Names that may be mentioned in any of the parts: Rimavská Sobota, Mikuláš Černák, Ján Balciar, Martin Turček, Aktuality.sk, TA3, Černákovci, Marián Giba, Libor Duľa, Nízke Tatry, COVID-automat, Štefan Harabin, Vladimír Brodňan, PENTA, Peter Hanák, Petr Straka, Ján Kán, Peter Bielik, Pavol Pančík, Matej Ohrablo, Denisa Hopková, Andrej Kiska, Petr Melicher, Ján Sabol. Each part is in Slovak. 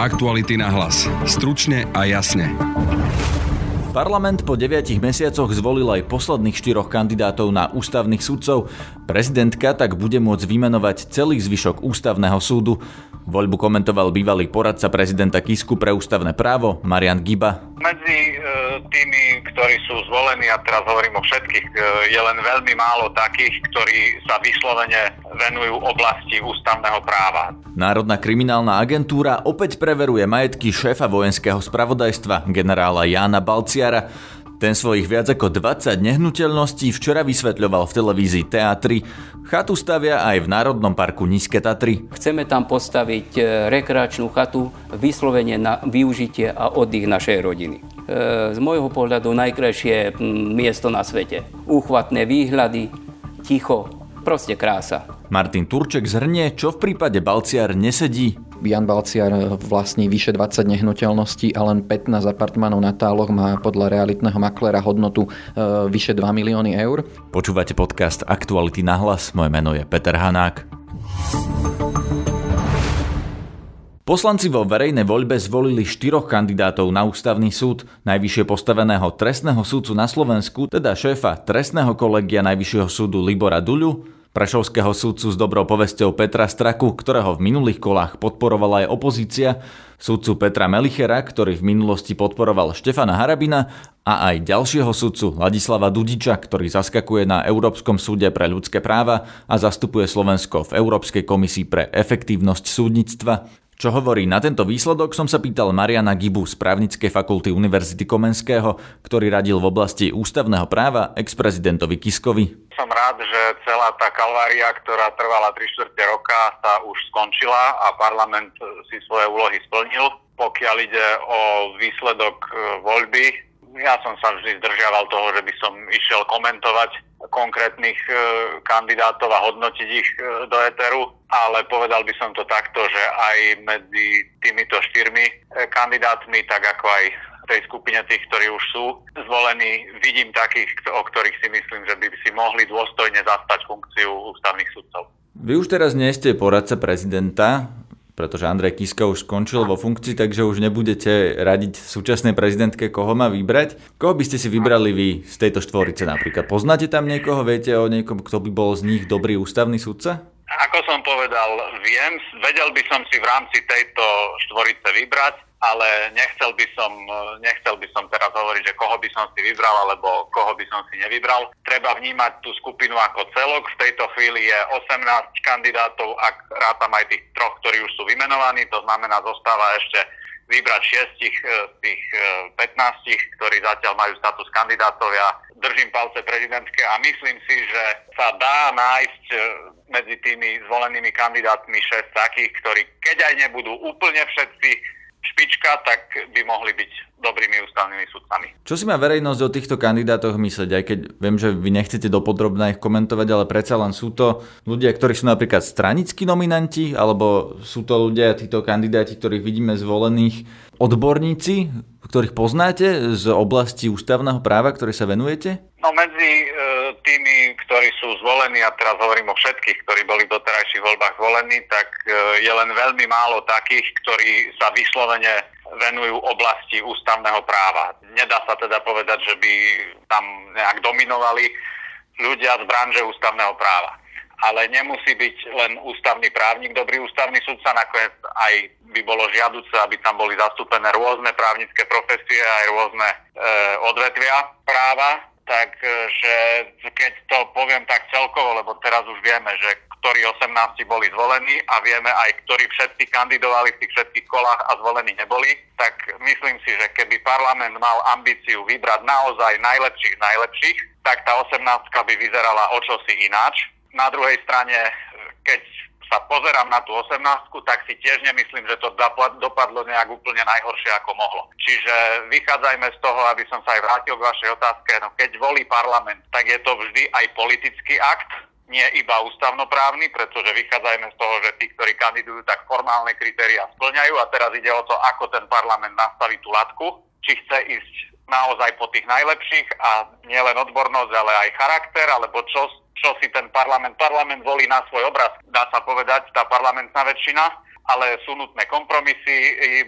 Aktuality na hlas. Stručne a jasne. Parlament po 9 mesiacoch zvolil aj posledných 4 kandidátov na ústavných sudcov. Prezidentka tak bude môcť vymenovať celý zvyšok ústavného súdu. Voľbu komentoval bývalý poradca prezidenta Kisku pre ústavné právo Marián Giba. Medzi tými, ktorí sú zvolení, a teraz hovorím o všetkých, je len veľmi málo takých, ktorí sa vyslovene venujú oblasti ústavného práva. Národná kriminálna agentúra opäť preveruje majetky šéfa vojenského spravodajstva generála Jána Balciara. Ten svojich viac ako 20 nehnuteľností včera vysvetľoval v televízii TA3. Chatu stavia aj v Národnom parku Nízke Tatry. Chceme tam postaviť rekreačnú chatu vyslovene na využitie a oddych našej rodiny. Z môjho pohľadu najkrajšie miesto na svete. Úchvatné výhľady, ticho, proste krása. Martin Turček zhrnie, čo v prípade Balciar nesedí. Ján Balciar vlastní vyše 20 nehnuteľností a len 15 apartmanov na táloch má podľa realitného maklera hodnotu vyše 2 milióny eur. Počúvate podcast Aktuality na hlas, moje meno je Peter Hanák. Poslanci vo verejnej voľbe zvolili 4 kandidátov na ústavný súd, najvyššie postaveného trestného súdcu na Slovensku, teda šéfa trestného kolegia Najvyššieho súdu Libora Duľu, prešovského sudcu s dobrou povesťou Petra Straku, ktorého v minulých kolách podporovala aj opozícia, sudcu Petra Melichera, ktorý v minulosti podporoval Štefana Harabina, a aj ďalšieho sudcu Ladislava Dudiča, ktorý zaskakuje na Európskom súde pre ľudské práva a zastupuje Slovensko v Európskej komisii pre efektívnosť súdnictva. Čo hovorí na tento výsledok, som sa pýtal Mariána Gibu z Právnickej fakulty Univerzity Komenského, ktorý radil v oblasti ústavného práva ex-prezidentovi Kiskovi. Som rád, že celá tá kalvária, ktorá trvala 3/4 roka, sa už skončila a parlament si svoje úlohy splnil. Pokiaľ ide o výsledok voľby, ja som sa vždy zdržiaval toho, že by som išiel komentovať konkrétnych kandidátov a hodnotiť ich do éteru, ale povedal by som to takto, že aj medzi týmito 4 kandidátmi, tak ako aj v tej skupine tých, ktorí už sú zvolení, vidím takých, o ktorých si myslím, že by si mohli dôstojne zastať funkciu ústavných sudcov. Vy už teraz nie ste poradca prezidenta, pretože Andrej Kiska už skončil vo funkcii, takže už nebudete radiť súčasnej prezidentke, koho má vybrať. Koho by ste si vybrali vy z tejto štvorice napríklad? Poznáte tam niekoho? Viete o niekom, kto by bol z nich dobrý ústavný sudca? Ako som povedal, viem. Vedel by som si v rámci tejto štvorice vybrať, ale nechcel by som teraz hovoriť, že koho by som si vybral alebo koho by som si nevybral. Treba vnímať tú skupinu ako celok. V tejto chvíli je 18 kandidátov, ak rátam aj tých 3, ktorí už sú vymenovaní, to znamená, zostáva ešte vybrať 6 z tých 15, ktorí zatiaľ majú status kandidátov. Ja držím palce prezidentke a myslím si, že sa dá nájsť medzi tými zvolenými kandidátmi 6 takých, ktorí keď aj nebudú úplne všetci špička, tak by mohli byť dobrými ústavnými sudcami. Čo si má verejnosť o týchto kandidátoch myslieť, aj keď viem, že vy nechcete dopodrobne ich komentovať, ale predsa len sú to ľudia, ktorí sú napríklad stranickí nominanti, alebo sú to ľudia, títo kandidáti, ktorých vidíme zvolených, odborníci, ktorých poznáte z oblasti ústavného práva, ktoré sa venujete? No medzi tými, ktorí sú zvolení, a teraz hovorím o všetkých, ktorí boli v doterajších voľbách zvolení, tak je len veľmi málo takých, ktorí sa vyslovene venujú oblasti ústavného práva. Nedá sa teda povedať, že by tam nejak dominovali ľudia z branže ústavného práva. Ale nemusí byť len ústavný právnik dobrý ústavný sudca, nakoniec aj by bolo žiaduce, aby tam boli zastúpené rôzne právnické profesie aj rôzne odvetvia práva. Takže keď to poviem tak celkovo, lebo teraz už vieme, že ktorí 18 boli zvolení a vieme aj, ktorí všetci kandidovali v tých všetkých kolách a zvolení neboli, tak myslím si, že keby parlament mal ambíciu vybrať naozaj najlepších, tak tá 18 by vyzerala o čosi ináč. Na druhej strane, keď sa pozerám na tú 18, tak si tiež nemyslím, že to dopadlo nejak úplne najhoršie, ako mohlo. Čiže vychádzajme z toho, aby som sa aj vrátil k vašej otázke. No keď volí parlament, tak je to vždy aj politický akt, nie iba ústavnoprávny, pretože vychádzajme z toho, že tí, ktorí kandidujú, tak formálne kritériá splňajú a teraz ide o to, ako ten parlament nastaví tú latku, či chce ísť naozaj po tých najlepších a nielen odbornosť, ale aj charakter, alebo čo si ten parlament volí na svoj obraz. Dá sa povedať, tá parlamentná väčšina, a ale sú nutné kompromisy,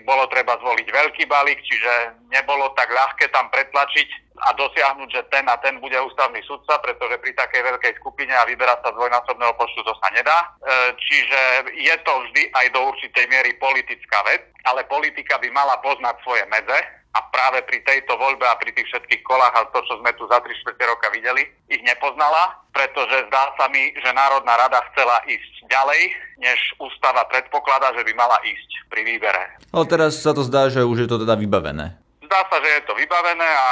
bolo treba zvoliť veľký balík, čiže nebolo tak ľahké tam pretlačiť a dosiahnuť, že ten a ten bude ústavný sudca, pretože pri takej veľkej skupine a vyberať sa z dvojnásobného počtu to sa nedá. Čiže je to vždy aj do určitej miery politická vec, ale politika by mala poznať svoje medze. A práve pri tejto voľbe a pri tých všetkých kolách a to, čo sme tu za 3/4 roka videli, ich nepoznala, pretože zdá sa mi, že Národná rada chcela ísť ďalej, než ústava predpokladá, že by mala ísť pri výbere. Ale teraz sa to zdá, že už je to teda vybavené. Zdá sa, že je to vybavené a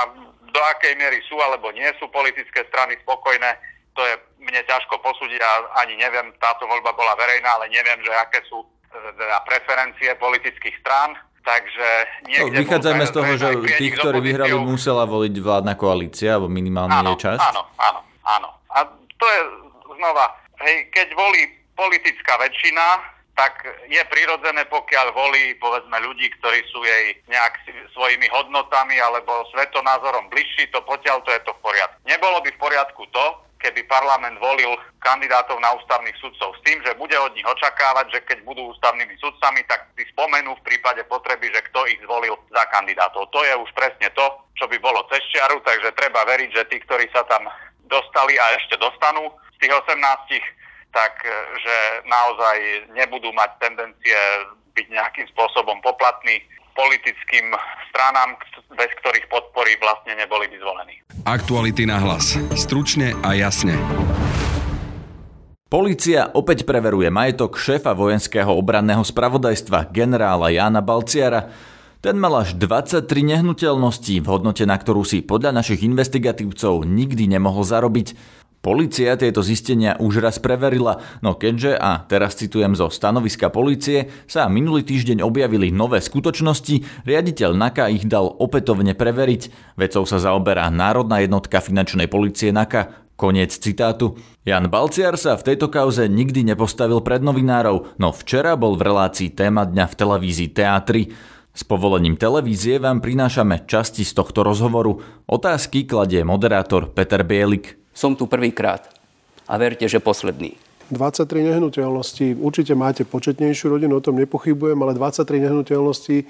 do akej miery sú alebo nie sú politické strany spokojné, to je mne ťažko posúdiť a ani neviem, táto voľba bola verejná, ale neviem, že aké sú teda preferencie politických strán. Takže niekde... Vychádzajme z toho, že tých, ktorí vyhrali, musela voliť vládna koalícia, alebo minimálne jej časť. Áno. A to je znova, keď volí politická väčšina, tak je prirodzené, pokiaľ volí, povedzme, ľudí, ktorí sú jej nejak svojimi hodnotami alebo svetonázorom bližší, to potiaľ to je to v poriadku. Nebolo by v poriadku to, keby parlament volil kandidátov na ústavných sudcov s tým, že bude od nich očakávať, že keď budú ústavnými sudcami, tak si spomenú v prípade potreby, že kto ich zvolil za kandidátov. To je už presne to, čo by bolo cez čiaru, takže treba veriť, že tí, ktorí sa tam dostali a ešte dostanú z tých 18, tak že naozaj nebudú mať tendencie byť nejakým spôsobom poplatní politickým stranám, bez ktorých podpory vlastne neboli by zvolení. Aktuality na hlas. Stručne a jasne. Polícia opäť preveruje majetok šéfa vojenského obranného spravodajstva generála Jána Balciara. Ten mal až 23 nehnuteľností, v hodnote na ktorú si podľa našich investigatívcov nikdy nemohol zarobiť. Polícia tieto zistenia už raz preverila, no keďže, a teraz citujem zo stanoviska polície, sa minulý týždeň objavili nové skutočnosti, riaditeľ NAKA ich dal opätovne preveriť. Vecou sa zaoberá Národná jednotka finančnej polície NAKA. Koniec citátu. Ján Balciar sa v tejto kauze nikdy nepostavil pred novinárov, no včera bol v relácii Téma dňa v televízii TA3. S povolením televízie vám prinášame časti z tohto rozhovoru. Otázky kladie moderátor Peter Bielik. Som tu prvýkrát a verte, že posledný. 23 nehnuteľností. Určite máte početnejšiu rodinu, o tom nepochybujem, ale 23 nehnuteľností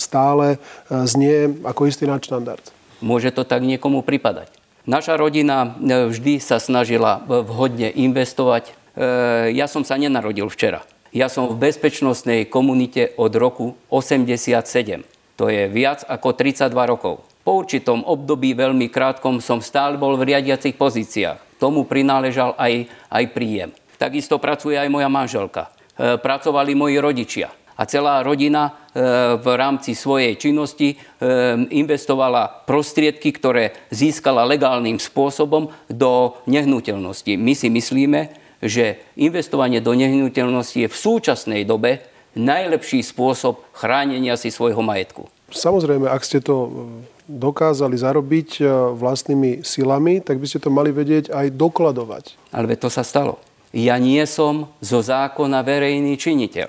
stále znie ako istý nadštandard. Môže to tak niekomu pripadať. Naša rodina vždy sa snažila vhodne investovať. Ja som sa nenarodil včera. Ja som v bezpečnostnej komunite od roku 1987. To je viac ako 32 rokov. Po určitom období, veľmi krátkom, som stále bol v riadiacich pozíciách. Tomu prináležal aj príjem. Takisto pracuje aj moja manželka. Pracovali moji rodičia. A celá rodina v rámci svojej činnosti investovala prostriedky, ktoré získala legálnym spôsobom do nehnuteľnosti. My si myslíme, že investovanie do nehnuteľnosti je v súčasnej dobe najlepší spôsob chránenia si svojho majetku. Samozrejme, ak ste to dokázali zarobiť vlastnými silami, tak by ste to mali vedieť aj dokladovať. Ale to sa stalo. Ja nie som zo zákona verejný činiteľ.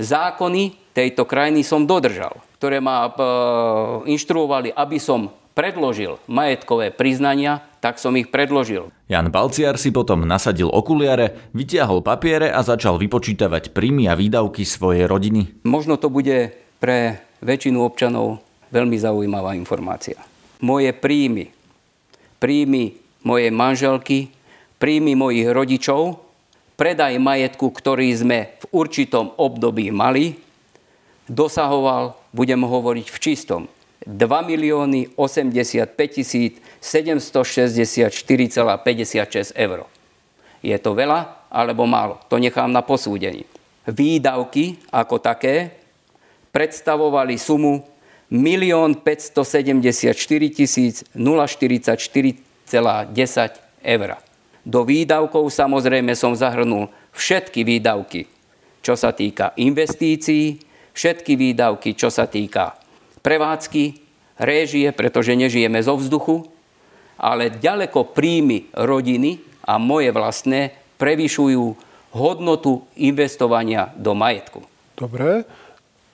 Zákony tejto krajiny som dodržal, ktoré ma inštruovali, aby som predložil majetkové priznania, tak som ich predložil. Ján Balciar si potom nasadil okuliare, vytiahol papiere a začal vypočítavať príjmy a výdavky svojej rodiny. Možno to bude pre väčšinu občanov veľmi zaujímavá informácia. Moje príjmy, príjmy mojej manželky, príjmy mojich rodičov, predaj majetku, ktorý sme v určitom období mali, dosahoval, budem hovoriť v čistom, 2 085 764,56 €. Je to veľa alebo málo? To nechám na posúdení. Výdavky ako také predstavovali sumu 1 574 044,10 €. Do výdavkov samozrejme som zahrnul všetky výdavky, čo sa týka investícií, všetky výdavky, čo sa týka prevádzky, réžie, pretože nežijeme zo vzduchu, ale ďaleko príjmy rodiny a moje vlastné prevyšujú hodnotu investovania do majetku. Dobre.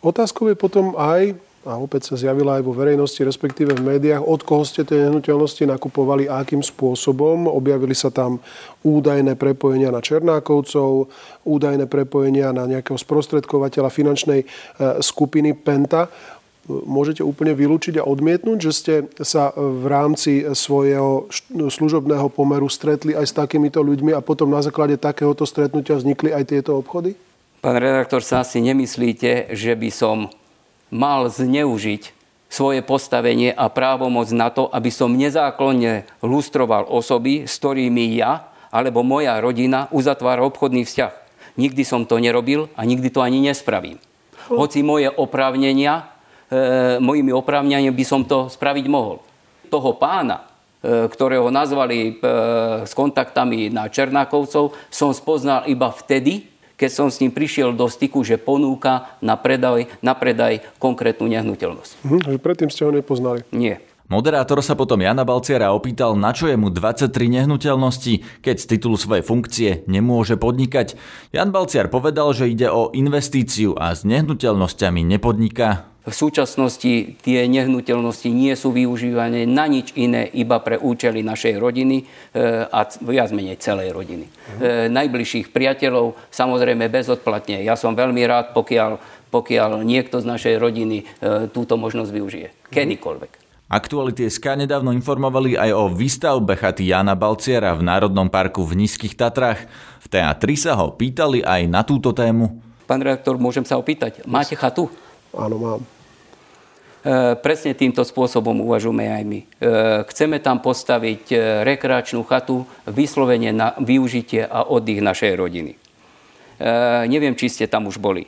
Otázkou je potom aj, a opäť sa zjavila aj vo verejnosti, respektíve v médiách, od koho ste tie nehnuteľnosti nakupovali a akým spôsobom. Objavili sa tam údajné prepojenia na Černákovcov, údajné prepojenia na nejakého sprostredkovateľa finančnej skupiny PENTA. Môžete úplne vylúčiť a odmietnúť, že ste sa v rámci svojho služobného pomeru stretli aj s takýmito ľuďmi a potom na základe takéhoto stretnutia vznikli aj tieto obchody? Pán redaktor, sa asi nemyslíte, že by som mal zneužiť svoje postavenie a právomoc na to, aby som nezákonne lustroval osoby, s ktorými ja alebo moja rodina uzatvára obchodný vzťah. Nikdy som to nerobil a nikdy to ani nespravím. Hoci moje oprávnenia... mojimi oprávňaniami by som to spraviť mohol. Toho pána, ktorého nazvali s kontaktami na Černákovcov, som spoznal iba vtedy, keď som s ním prišiel do styku, že ponúka na predaj konkrétnu nehnuteľnosť. Predtým ste ho nepoznali? Nie. Moderátor sa potom Jána Balciara opýtal, na čo je mu 23 nehnuteľnosti, keď z titulu svojej funkcie nemôže podnikať. Ján Balciar povedal, že ide o investíciu a s nehnuteľnosťami nepodniká. V súčasnosti tie nehnuteľnosti nie sú využívané na nič iné, iba pre účely našej rodiny a viac menej celej rodiny. Najbližších priateľov samozrejme bezodplatne. Ja som veľmi rád, pokiaľ niekto z našej rodiny túto možnosť využije. Kedykoľvek. Aktuality.sk nedávno informovali aj o výstavbe chaty Jána Balciara v Národnom parku v Nízkych Tatrách. V TA3 sa ho pýtali aj na túto tému. Pán redaktor, môžem sa opýtať, máte chatu? Áno, mám. Presne týmto spôsobom uvažujeme aj my. Chceme tam postaviť rekreačnú chatu vyslovene na využitie a oddych našej rodiny. Neviem, či ste tam už boli.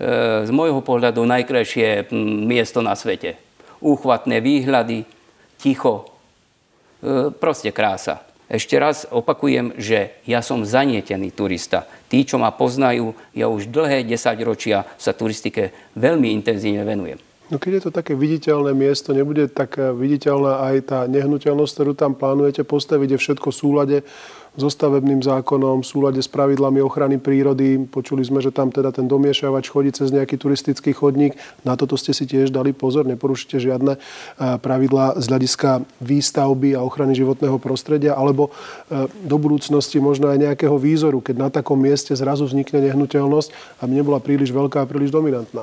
Z môjho pohľadu najkrajšie miesto na svete. Úchvatné výhľady, ticho, proste krása. Ešte raz opakujem, že ja som zanietený turista. Tí, čo ma poznajú, ja už dlhé 10 ročia sa turistike veľmi intenzívne venujem. No keď je to také viditeľné miesto, nebude tak viditeľná aj tá nehnuteľnosť, ktorú tam plánujete postaviť, je všetko v súlade so stavebným zákonom, v súlade s pravidlami ochrany prírody. Počuli sme, že tam teda ten domiešavač chodí cez nejaký turistický chodník. Na toto ste si tiež dali pozor, neporušíte žiadne pravidlá z hľadiska výstavby a ochrany životného prostredia, alebo do budúcnosti možno aj nejakého výzoru, keď na takom mieste zrazu vznikne nehnuteľnosť, aby nebola príliš veľká a príliš dominantná.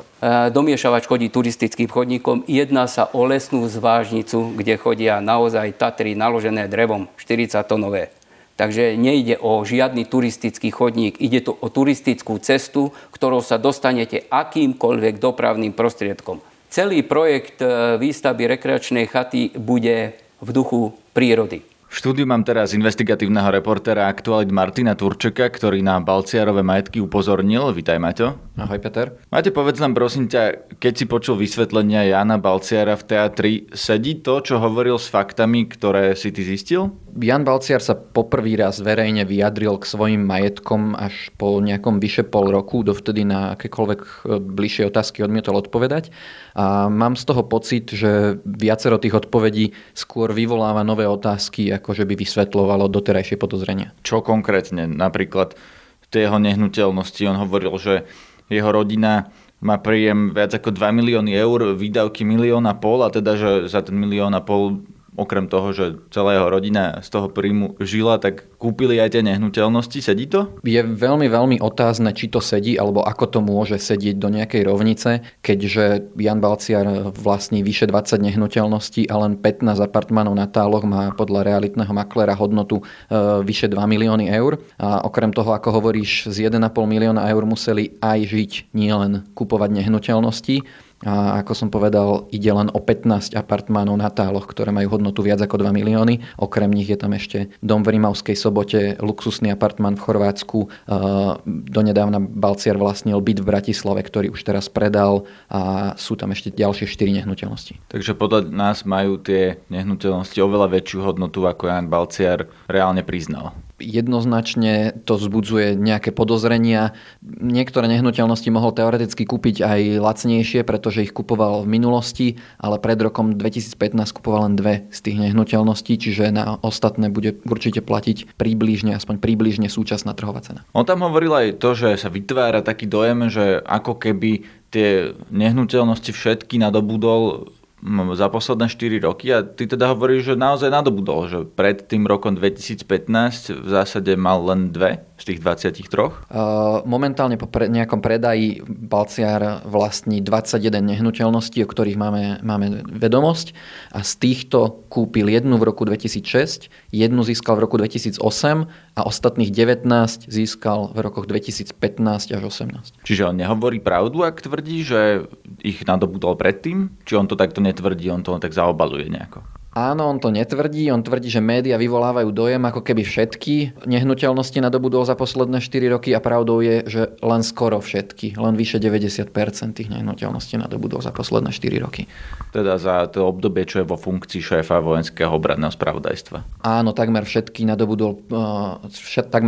Domiešavač chodí turisticky chodníkom. Jedná sa o lesnú zvážnicu, kde chodia naozaj Tatry naložené drevom, 40-tonové. Takže nejde o žiadny turistický chodník, ide tu o turistickú cestu, ktorou sa dostanete akýmkoľvek dopravným prostriedkom. Celý projekt výstavby rekreačnej chaty bude v duchu prírody. V štúdiu mám teraz investigatívneho reportéra Aktualit Martina Turčeka, ktorý na Balciarove majetky upozornil. Vitaj, Maťo. Ahoj, Peter. Maťo, povedz nám, prosím ťa, keď si počul vysvetlenia Jána Balciara v TA3, sedí to, čo hovoril s faktami, ktoré si ty zistil? Ján Balciar sa poprvý raz verejne vyjadril k svojim majetkom až po nejakom vyše pol roku, dovtedy na akékoľvek bližšie otázky odmietol odpovedať. A mám z toho pocit, že viacero tých odpovedí skôr vyvoláva nové otázky, akože by vysvetľovalo doterajšie podozrenia. Čo konkrétne? Napríklad tie jeho nehnuteľnosti. On hovoril, že jeho rodina má príjem viac ako 2 milióny eur, výdavky 1,5 milióna, a teda, že za ten 1,5 milióna, okrem toho, že celá jeho rodina z toho príjmu žila, tak kúpili aj tie nehnuteľnosti. Sedí to? Je veľmi, veľmi otázne, či to sedí, alebo ako to môže sedieť do nejakej rovnice, keďže Ján Balciar vlastní vyše 20 nehnuteľností a len 15 apartmanov na Táloch má podľa realitného maklera hodnotu vyše 2 milióny eur. A okrem toho, ako hovoríš, z 1,5 milióna eur museli aj žiť, nielen kupovať nehnuteľnosti. A ako som povedal, ide len o 15 apartmánov na Táloch, ktoré majú hodnotu viac ako 2 milióny. Okrem nich je tam ešte dom v Rimavskej Sobote, luxusný apartmán v Chorvátsku. Donedávna Balciar vlastnil byt v Bratislave, ktorý už teraz predal, a sú tam ešte ďalšie 4 nehnuteľnosti. Takže podľa nás majú tie nehnuteľnosti oveľa väčšiu hodnotu, ako Ján Balciar reálne priznal. Jednoznačne to vzbudzuje nejaké podozrenia. Niektoré nehnuteľnosti mohol teoreticky kúpiť aj lacnejšie, pretože ich kupoval v minulosti, ale pred rokom 2015 kupoval len 2 z tých nehnuteľností, čiže na ostatné bude určite platiť približne súčasná trhová cena. On tam hovoril aj to, že sa vytvára taký dojem, že ako keby tie nehnuteľnosti všetky nadobudol za posledné 4 roky a ty teda hovoríš, že naozaj nadobudol, že pred tým rokom 2015 v zásade mal len 2 z tých 23? Momentálne po nejakom predaji Balciar vlastní 21 nehnuteľností, o ktorých máme vedomosť, a z týchto kúpil jednu v roku 2006, jednu získal v roku 2008 a ostatných 19 získal v rokoch 2015 až 2018. Čiže on nehovorí pravdu, ak tvrdí, že ich nadobudol predtým? Či on to takto netvrdí, on to len tak zaobaluje nejako? Áno, on to netvrdí. On tvrdí, že médiá vyvolávajú dojem, ako keby všetky nehnuteľnosti nadobudol za posledné 4 roky, a pravdou je, že len skoro všetky. Len vyše 90% tých nehnuteľností nadobudol za posledné 4 roky. Teda za to obdobie, čo je vo funkcii šéfa vojenského obradného spravodajstva. Áno, takmer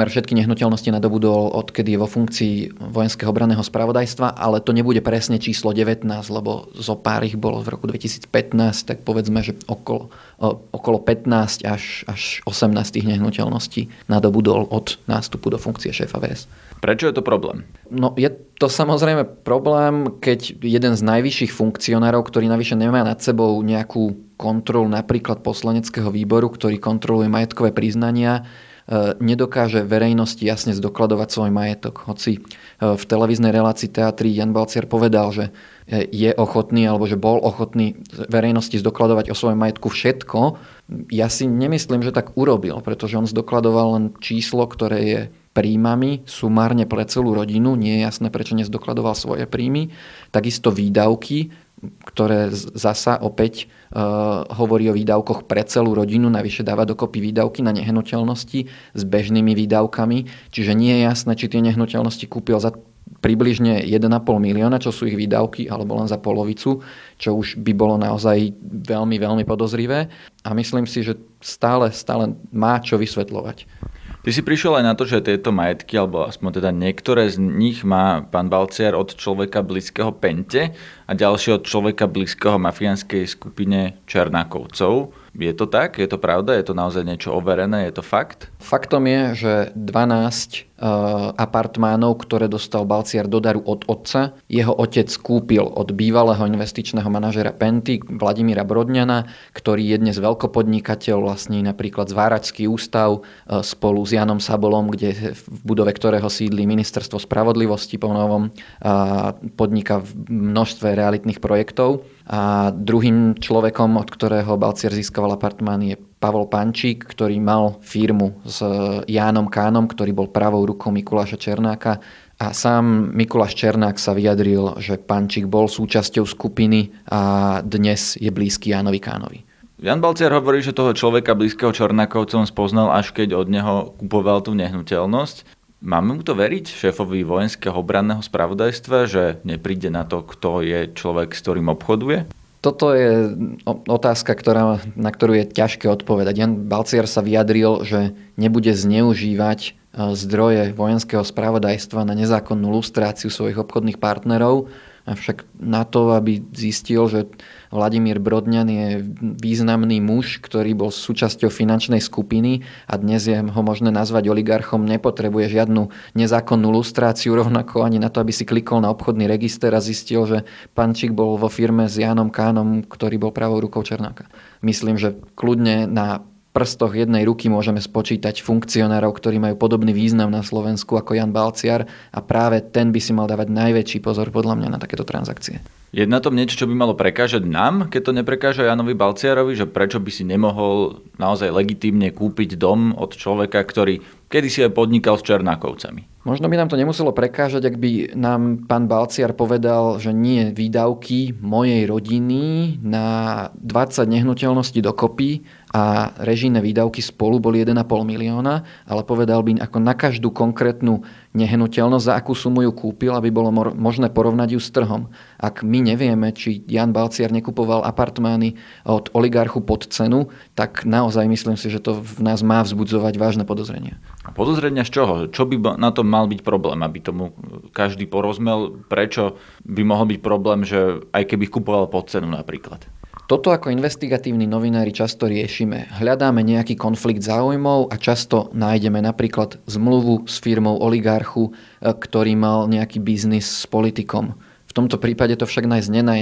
všetky nehnuteľnosti nadobudol, odkedy je vo funkcii vojenského obradného spravodajstva, ale to nebude presne číslo 19, lebo zo pár ich bolo v roku 2015, tak povedzme, že okolo 15 až 18 tých nehnuteľností nadobudol od nástupu do funkcie šéfa VS. Prečo je to problém? No, je to samozrejme problém, keď jeden z najvyšších funkcionárov, ktorý navyše nemá nad sebou nejakú kontrolu napríklad poslaneckého výboru, ktorý kontroluje majetkové priznania, nedokáže verejnosti jasne zdokladovať svoj majetok. Hoci v televíznej relácii TA3 Ján Balciar povedal, že je ochotný, alebo že bol ochotný verejnosti zdokladovať o svojom majetku všetko, ja si nemyslím, že tak urobil, pretože on zdokladoval len číslo, ktoré je príjmami sumárne pre celú rodinu. Nie je jasné, prečo nezdokladoval svoje príjmy. Takisto výdavky, ktoré zasa opäť hovorí o výdavkoch pre celú rodinu, navyše dáva dokopy výdavky na nehnuteľnosti s bežnými výdavkami, čiže nie je jasné, či tie nehnuteľnosti kúpil za približne 1,5 milióna, čo sú ich výdavky, alebo len za polovicu, čo už by bolo naozaj veľmi, veľmi podozrivé, a myslím si, že stále má čo vysvetľovať. Ty si prišiel aj na to, že tieto majetky, alebo aspoň teda niektoré z nich, má pán Balciar od človeka blízkeho Pente a ďalšie od človeka blízkeho mafiánskej skupine Černákovcov. Je to tak? Je to pravda? Je to naozaj niečo overené? Je to fakt? Faktom je, že 12 apartmánov, ktoré dostal Balciar do daru od otca, jeho otec kúpil od bývalého investičného manažera Penty Vladimíra Brodňana, ktorý je dnes veľkopodnikateľ, vlastní napríklad Zváračský ústav spolu s Jánom Sabolom, kde v budove ktorého sídli ministerstvo spravodlivosti po novom, podniká v množstve realitných projektov. A druhým človekom, od ktorého Balciar získaval apartmán, je Pavol Pančík, ktorý mal firmu s Jánom Kánom, ktorý bol pravou rukou Mikuláša Černáka. A sám Mikuláš Černák sa vyjadril, že Pančík bol súčasťou skupiny a dnes je blízky Jánovi Kánovi. Ján Balciar hovorí, že toho človeka blízkeho Černákovcom spoznal, až keď od neho kupoval tú nehnuteľnosť. Máme mu to veriť, šéfovi vojenského obranného spravodajstva, že nepríde na to, kto je človek, s ktorým obchoduje? Toto je otázka, na ktorú je ťažké odpovedať. Ján Balciar sa vyjadril, že nebude zneužívať zdroje vojenského spravodajstva na nezákonnú lustráciu svojich obchodných partnerov, avšak na to, aby zistil, že Vladimír Brodňan je významný muž, ktorý bol súčasťou finančnej skupiny a dnes je ho možné nazvať oligarchom, nepotrebuje žiadnu nezákonnú lustráciu, rovnako ani na to, aby si klikol na obchodný register a zistil, že Pančík bol vo firme s Jánom Kánom, ktorý bol pravou rukou Černáka. Myslím, že kľudne na prstoch jednej ruky môžeme spočítať funkcionárov, ktorí majú podobný význam na Slovensku ako Ján Balciar, a práve ten by si mal dávať najväčší pozor podľa mňa na takéto transakcie. Je na tom niečo, čo by malo prekážať nám, keď to neprekáža Jánovi Balciarovi, že prečo by si nemohol naozaj legitímne kúpiť dom od človeka, ktorý kedysi aj podnikal s Černákovcami? Možno by nám to nemuselo prekážať, ak by nám pán Balciar povedal, že nie, výdavky mojej rodiny na 20 nehnuteľností dokopy a režijné výdavky spolu boli 1,5 milióna, ale povedal by ako na každú konkrétnu nehnuteľnosť, za akú sumu ju kúpil, aby bolo možné porovnať ju s trhom. Ak my nevieme, či Ján Balciar nekupoval apartmány od oligarchu pod cenu, tak naozaj myslím si, že to v nás má vzbudzovať vážne podozrenia. A podozrenia z čoho? Čo by na tom mal byť problém, aby tomu každý porozumel? Prečo by mohol byť problém, že aj keby kupoval pod cenu napríklad? Toto ako investigatívni novinári často riešime. Hľadáme nejaký konflikt záujmov a často nájdeme napríklad zmluvu s firmou oligarchu, ktorý mal nejaký biznis s politikom. V tomto prípade to však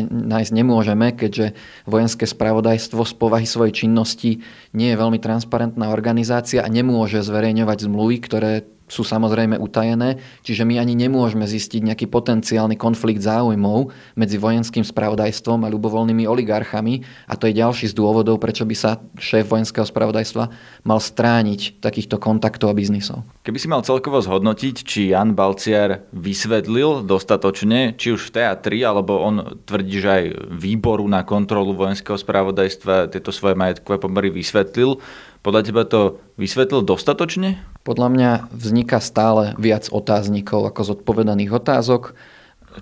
nájsť nemôžeme, keďže vojenské spravodajstvo z povahy svojej činnosti nie je veľmi transparentná organizácia a nemôže zverejňovať zmluvy, ktoré sú samozrejme utajené, čiže my ani nemôžeme zistiť nejaký potenciálny konflikt záujmov medzi vojenským spravodajstvom a ľubovoľnými oligarchami a to je ďalší z dôvodov, prečo by sa šéf vojenského spravodajstva mal strániť takýchto kontaktov a biznisov. Keby si mal celkovo zhodnotiť, či Ján Balciar vysvetlil dostatočne, či už v TA3, alebo on tvrdí, že aj výboru na kontrolu vojenského spravodajstva tieto svoje majetkové pomery vysvetlil, podľa teba to vysvetlil dostatočne? Podľa mňa vzniká stále viac otáznikov ako zodpovedaných otázok.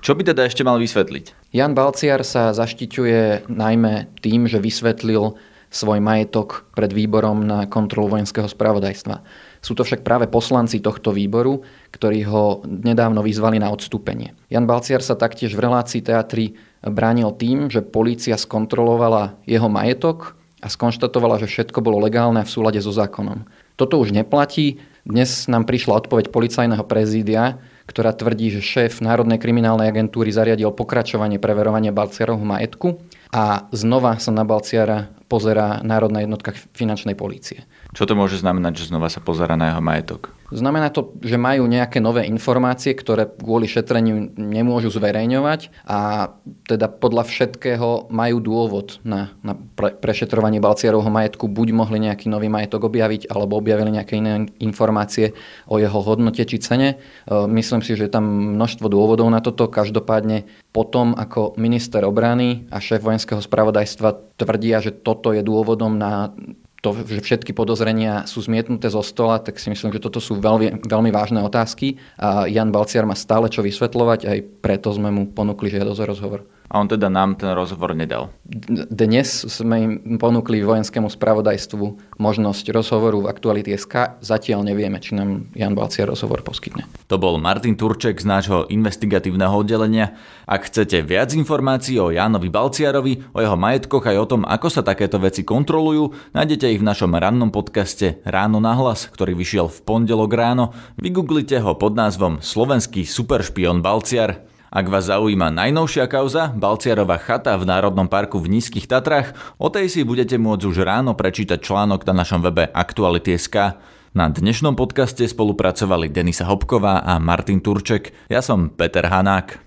Čo by teda ešte mal vysvetliť? Ján Balciar sa zaštiťuje najmä tým, že vysvetlil svoj majetok pred výborom na kontrolu vojenského spravodajstva. Sú to však práve poslanci tohto výboru, ktorí ho nedávno vyzvali na odstúpenie. Ján Balciar sa taktiež v relácii TA3 bránil tým, že polícia skontrolovala jeho majetok a skonštatovala, že všetko bolo legálne a v súlade so zákonom. Toto už neplatí. Dnes nám prišla odpoveď policajného prezídia, ktorá tvrdí, že šéf Národnej kriminálnej agentúry zariadil pokračovanie preverovania Balciarovho majetku a znova sa na Balciara pozerá Národná jednotka finančnej polície. Čo to môže znamenať, že znova sa pozerá na jeho majetok? Znamená to, že majú nejaké nové informácie, ktoré kvôli šetreniu nemôžu zverejňovať a teda podľa všetkého majú dôvod na prešetrovanie Balciarovho majetku. Buď mohli nejaký nový majetok objaviť, alebo objavili nejaké iné informácie o jeho hodnote či cene. Myslím si, že je tam množstvo dôvodov na toto. Každopádne potom, ako minister obrany a šéf vojenského spravodajstva tvrdia, že toto je dôvodom na to, že všetky podozrenia sú zmietnuté zo stola, tak si myslím, že toto sú veľmi, veľmi vážne otázky a Ján Balciar má stále čo vysvetľovať, aj preto sme mu ponúkli žiadosť o rozhovor. A on teda nám ten rozhovor nedal. Dnes sme im ponúkli vojenskému spravodajstvu možnosť rozhovoru v Aktuality.sk. Zatiaľ nevieme, či nám Ján Balciar rozhovor poskytne. To bol Martin Turček z nášho investigatívneho oddelenia. Ak chcete viac informácií o Jánovi Balciarovi, o jeho majetkoch aj o tom, ako sa takéto veci kontrolujú, nájdete ich v našom rannom podcaste Ráno na hlas, ktorý vyšiel v pondelok ráno. Vygooglite ho pod názvom Slovenský superšpion Balciar. Ak vás zaujíma najnovšia kauza, Balciarova chata v Národnom parku v Nízkych Tatrách, o tej si budete môcť už ráno prečítať článok na našom webe Aktuality.sk. Na dnešnom podcaste spolupracovali Denisa Hopková a Martin Turček. Ja som Peter Hanák.